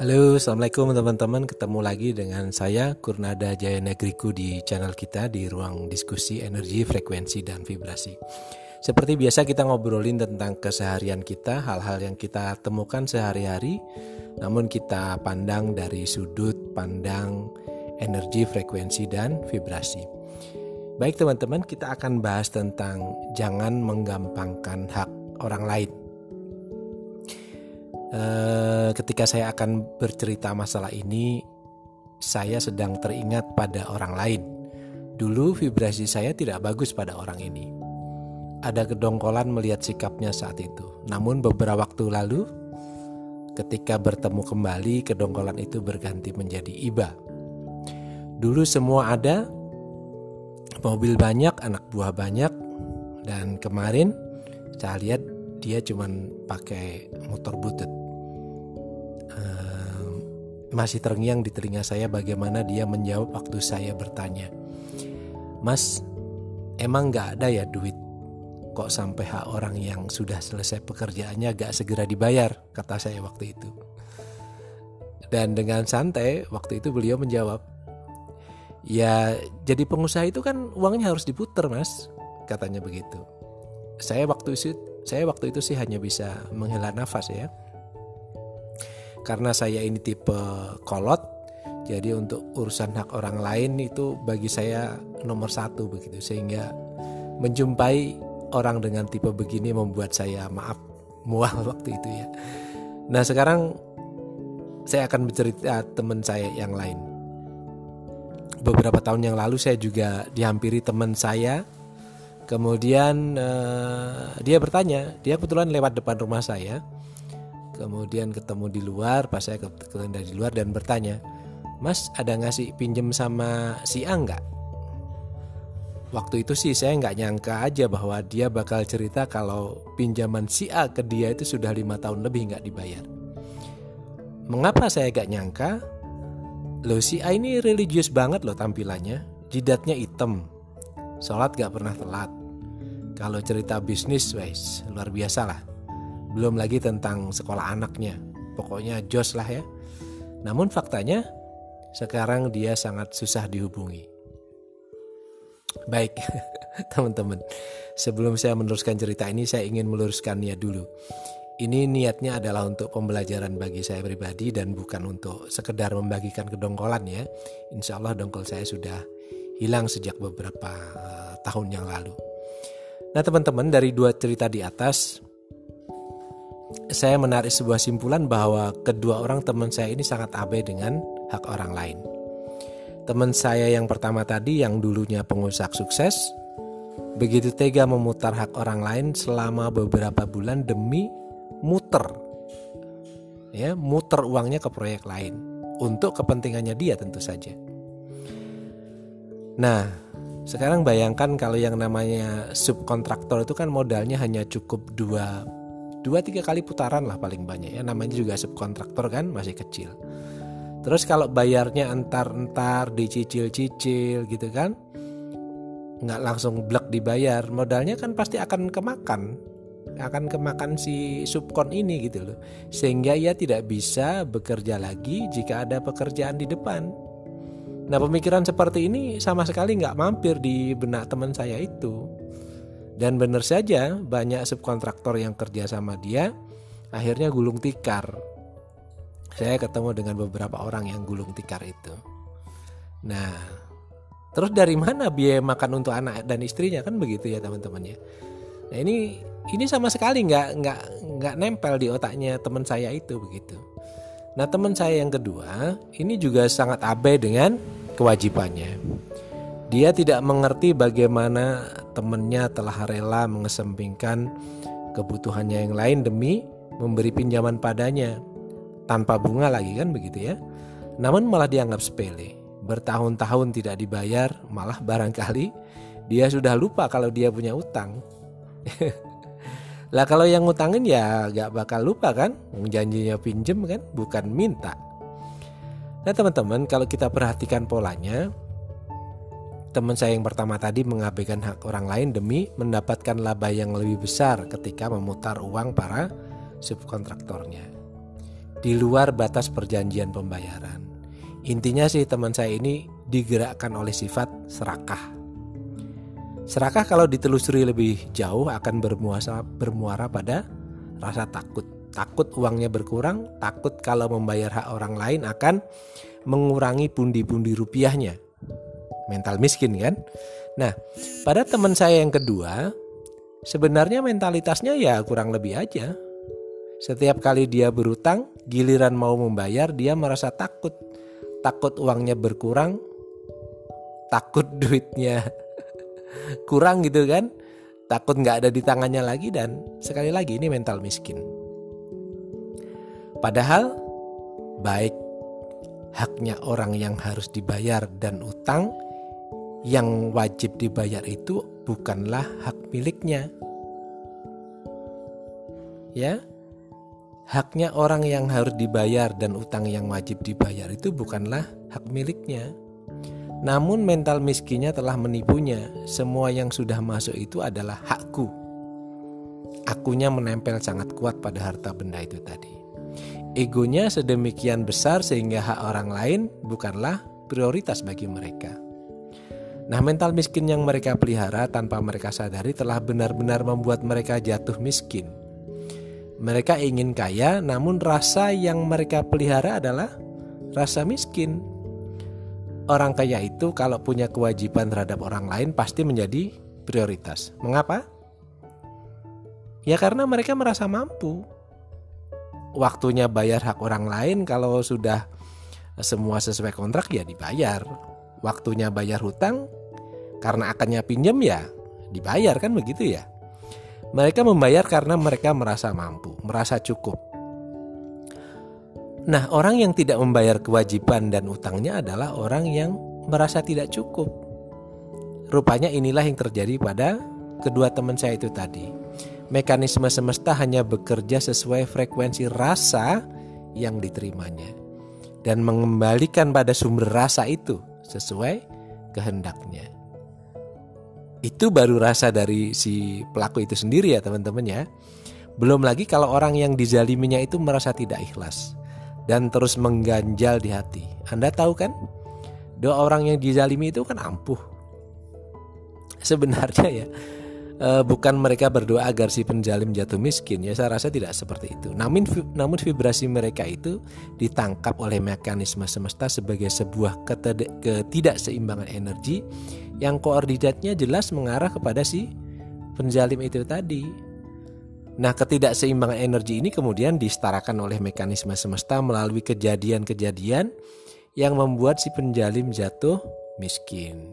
Halo, Assalamualaikum teman-teman. Ketemu lagi dengan saya Kurnada Jaya Negriku di channel kita di ruang diskusi energi, frekuensi, dan vibrasi. Seperti biasa kita ngobrolin tentang keseharian kita, hal-hal yang kita temukan sehari-hari, namun kita pandang dari sudut pandang energi, frekuensi, dan vibrasi. Baik teman-teman, kita akan bahas tentang jangan menggampangkan hak orang lain. Ketika saya akan bercerita masalah ini, saya sedang teringat pada orang lain. Dulu vibrasi saya tidak bagus pada orang ini. Ada kedongkolan melihat sikapnya saat itu. Namun beberapa waktu lalu, ketika bertemu kembali, kedongkolan itu berganti menjadi iba. Dulu semua ada, mobil banyak, anak buah banyak, dan kemarin saya lihat dia cuma pakai motor butut. Masih terngiang di telinga saya bagaimana dia menjawab waktu saya bertanya, "Mas, emang gak ada ya duit? Kok sampai hak orang yang sudah selesai pekerjaannya gak segera dibayar?" kata saya waktu itu. Dan dengan santai waktu itu beliau menjawab, "Ya jadi pengusaha itu kan uangnya harus diputer mas," katanya begitu. Saya waktu itu sih hanya bisa menghela nafas ya, karena saya ini tipe kolot. Jadi untuk urusan hak orang lain itu bagi saya nomor satu begitu, sehingga menjumpai orang dengan tipe begini membuat saya mual waktu itu ya. Nah sekarang saya akan bercerita teman saya yang lain. Beberapa tahun yang lalu saya juga dihampiri teman saya. Kemudian dia bertanya, dia kebetulan lewat depan rumah saya. Kemudian ketemu di luar, pas saya kebetulan dari luar, dan bertanya, "Mas, ada ngasih pinjem sama si A enggak?" Waktu itu sih saya nggak nyangka aja bahwa dia bakal cerita kalau pinjaman si A ke dia itu sudah 5 tahun lebih nggak dibayar. Mengapa saya nggak nyangka? Loh, si A ini religius banget loh tampilannya, jidatnya hitam, sholat nggak pernah telat. Kalau cerita bisnis, guys, luar biasa lah. Belum lagi tentang sekolah anaknya, pokoknya jos lah ya. Namun faktanya sekarang dia sangat susah dihubungi. Baik teman-teman, sebelum saya meneruskan cerita ini, saya ingin meluruskannya dulu. Ini niatnya adalah untuk pembelajaran bagi saya pribadi dan bukan untuk sekedar membagikan kedongkolan ya. Insya Allah dongkol saya sudah hilang sejak beberapa tahun yang lalu. Nah teman-teman, dari 2 cerita di atas saya menarik sebuah simpulan bahwa kedua orang teman saya ini sangat abai dengan hak orang lain. Teman saya yang pertama tadi yang dulunya pengusaha sukses, begitu tega memutar hak orang lain selama beberapa bulan demi muter uangnya ke proyek lain untuk kepentingannya dia tentu saja. Nah, sekarang bayangkan kalau yang namanya subkontraktor itu kan modalnya hanya cukup 2-3 kali putaran lah paling banyak ya, namanya juga subkontraktor kan masih kecil. Terus kalau bayarnya entar-entar dicicil-cicil gitu kan, nggak langsung blek dibayar, modalnya kan pasti akan kemakan si subkon ini gitu loh, sehingga ia tidak bisa bekerja lagi jika ada pekerjaan di depan. Nah pemikiran seperti ini sama sekali nggak mampir di benak teman saya itu. Dan benar saja banyak subkontraktor yang kerja sama dia akhirnya gulung tikar. Saya ketemu dengan beberapa orang yang gulung tikar itu. Nah, terus dari mana biaya makan untuk anak dan istrinya kan begitu ya teman-teman ya. Nah ini sama sekali nggak nempel di otaknya teman saya itu begitu. Nah teman saya yang kedua ini juga sangat abai dengan kewajibannya. Dia tidak mengerti bagaimana temannya telah rela mengesampingkan kebutuhannya yang lain demi memberi pinjaman padanya tanpa bunga lagi kan begitu ya. Namun malah dianggap sepele. Bertahun-tahun tidak dibayar, malah barangkali dia sudah lupa kalau dia punya utang. Lah kalau yang ngutangin ya gak bakal lupa kan, janjinya pinjem kan, bukan minta. Nah teman-teman, kalau kita perhatikan polanya, teman saya yang pertama tadi mengabaikan hak orang lain demi mendapatkan laba yang lebih besar ketika memutar uang para subkontraktornya. di luar batas perjanjian pembayaran. Intinya sih teman saya ini digerakkan oleh sifat serakah. Serakah kalau ditelusuri lebih jauh akan bermuara pada rasa takut. Takut uangnya berkurang, takut kalau membayar hak orang lain akan mengurangi pundi-pundi rupiahnya. Mental miskin kan? Nah, pada teman saya yang kedua, sebenarnya mentalitasnya ya kurang lebih aja. Setiap kali dia berutang, giliran mau membayar dia merasa takut. Takut uangnya berkurang, takut duitnya kurang gitu kan. Takut gak ada di tangannya lagi, dan sekali lagi ini mental miskin. Padahal baik haknya orang yang harus dibayar dan utang yang wajib dibayar itu bukanlah hak miliknya. Ya? Haknya orang yang harus dibayar dan utang yang wajib dibayar itu bukanlah hak miliknya. Namun mental miskinnya telah menipunya. Semua yang sudah masuk itu adalah hakku. Akunya menempel sangat kuat pada harta benda itu tadi. Egonya sedemikian besar sehingga hak orang lain bukanlah prioritas bagi mereka. Nah, mental miskin yang mereka pelihara tanpa mereka sadari telah benar-benar membuat mereka jatuh miskin. Mereka ingin kaya, namun rasa yang mereka pelihara adalah rasa miskin. Orang kaya itu kalau punya kewajiban terhadap orang lain pasti menjadi prioritas. Mengapa? Ya karena mereka merasa mampu. Waktunya bayar hak orang lain, kalau sudah semua sesuai kontrak ya dibayar. Waktunya bayar hutang, karena akannya pinjam ya dibayar, kan begitu ya. Mereka membayar karena mereka merasa mampu, merasa cukup. Nah, orang yang tidak membayar kewajiban dan utangnya adalah orang yang merasa tidak cukup. Rupanya inilah yang terjadi pada kedua teman saya itu tadi. Mekanisme semesta hanya bekerja sesuai frekuensi rasa yang diterimanya dan mengembalikan pada sumber rasa itu sesuai kehendaknya. Itu baru rasa dari si pelaku itu sendiri ya teman-teman ya. Belum lagi kalau orang yang dizaliminya itu merasa tidak ikhlas dan terus mengganjal di hati. Anda tahu kan, doa orang yang dizalimi itu kan ampuh. Sebenarnya ya, bukan mereka berdoa agar si penzalim jatuh miskin ya, saya rasa tidak seperti itu. Namun vibrasi mereka itu ditangkap oleh mekanisme semesta sebagai sebuah ketidakseimbangan energi yang koordinatnya jelas mengarah kepada si penzalim itu tadi. Nah, ketidakseimbangan energi ini kemudian disetarakan oleh mekanisme semesta melalui kejadian-kejadian yang membuat si penzalim jatuh miskin.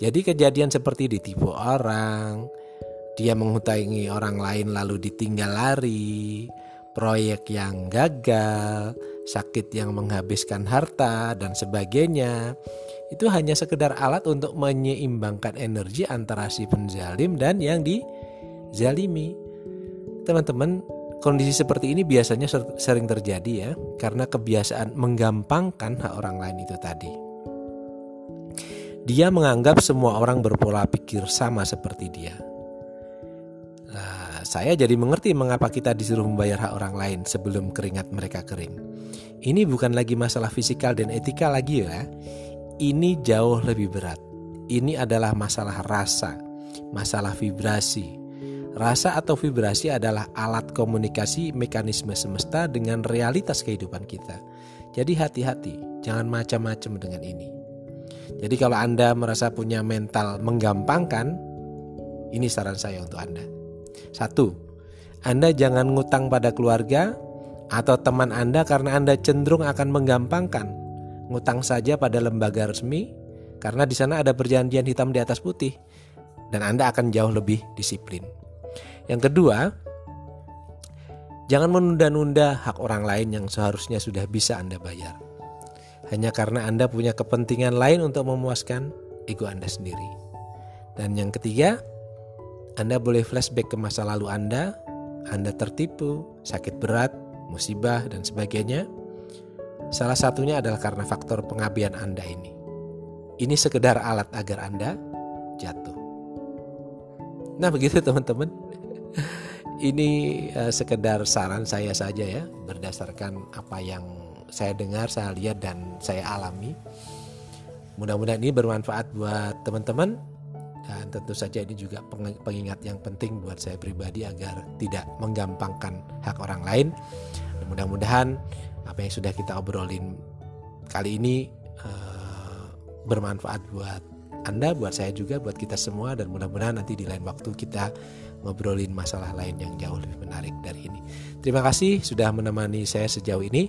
Jadi kejadian seperti ditipu orang, dia menghutangi orang lain lalu ditinggal lari, proyek yang gagal, sakit yang menghabiskan harta, dan sebagainya. Itu hanya sekedar alat untuk menyeimbangkan energi antara si penzalim dan yang dizalimi. Teman-teman, kondisi seperti ini biasanya sering terjadi ya, karena kebiasaan menggampangkan hak orang lain itu tadi. Dia menganggap semua orang berpola pikir sama seperti dia. Nah, saya jadi mengerti mengapa kita disuruh membayar hak orang lain sebelum keringat mereka kering. Ini bukan lagi masalah fisikal dan etika lagi ya. Ini jauh lebih berat. Ini adalah masalah rasa, masalah vibrasi. Rasa atau vibrasi adalah alat komunikasi mekanisme semesta dengan realitas kehidupan kita. Jadi hati-hati, jangan macam-macam dengan ini. Jadi kalau Anda merasa punya mental menggampangkan, ini saran saya untuk Anda. 1. Anda jangan ngutang pada keluarga atau teman Anda karena Anda cenderung akan menggampangkan. Ngutang saja pada lembaga resmi karena di sana ada perjanjian hitam di atas putih dan Anda akan jauh lebih disiplin. Yang kedua, jangan menunda-nunda hak orang lain yang seharusnya sudah bisa Anda bayar hanya karena Anda punya kepentingan lain untuk memuaskan ego Anda sendiri. Dan yang ketiga, Anda boleh flashback ke masa lalu Anda tertipu, sakit berat, musibah, dan sebagainya. Salah satunya adalah karena faktor pengabaian Anda ini. Ini sekedar alat agar Anda jatuh. Nah begitu teman-teman. Ini sekedar saran saya saja ya, berdasarkan apa yang saya dengar, saya lihat, dan saya alami. Mudah-mudahan ini bermanfaat buat teman-teman, dan tentu saja ini juga pengingat yang penting buat saya pribadi agar tidak menggampangkan hak orang lain. Mudah-mudahan apa yang sudah kita obrolin kali ini bermanfaat buat Anda, buat saya juga, buat kita semua, dan mudah-mudahan nanti di lain waktu kita ngobrolin masalah lain yang jauh lebih menarik dari ini. Terima kasih sudah menemani saya sejauh ini.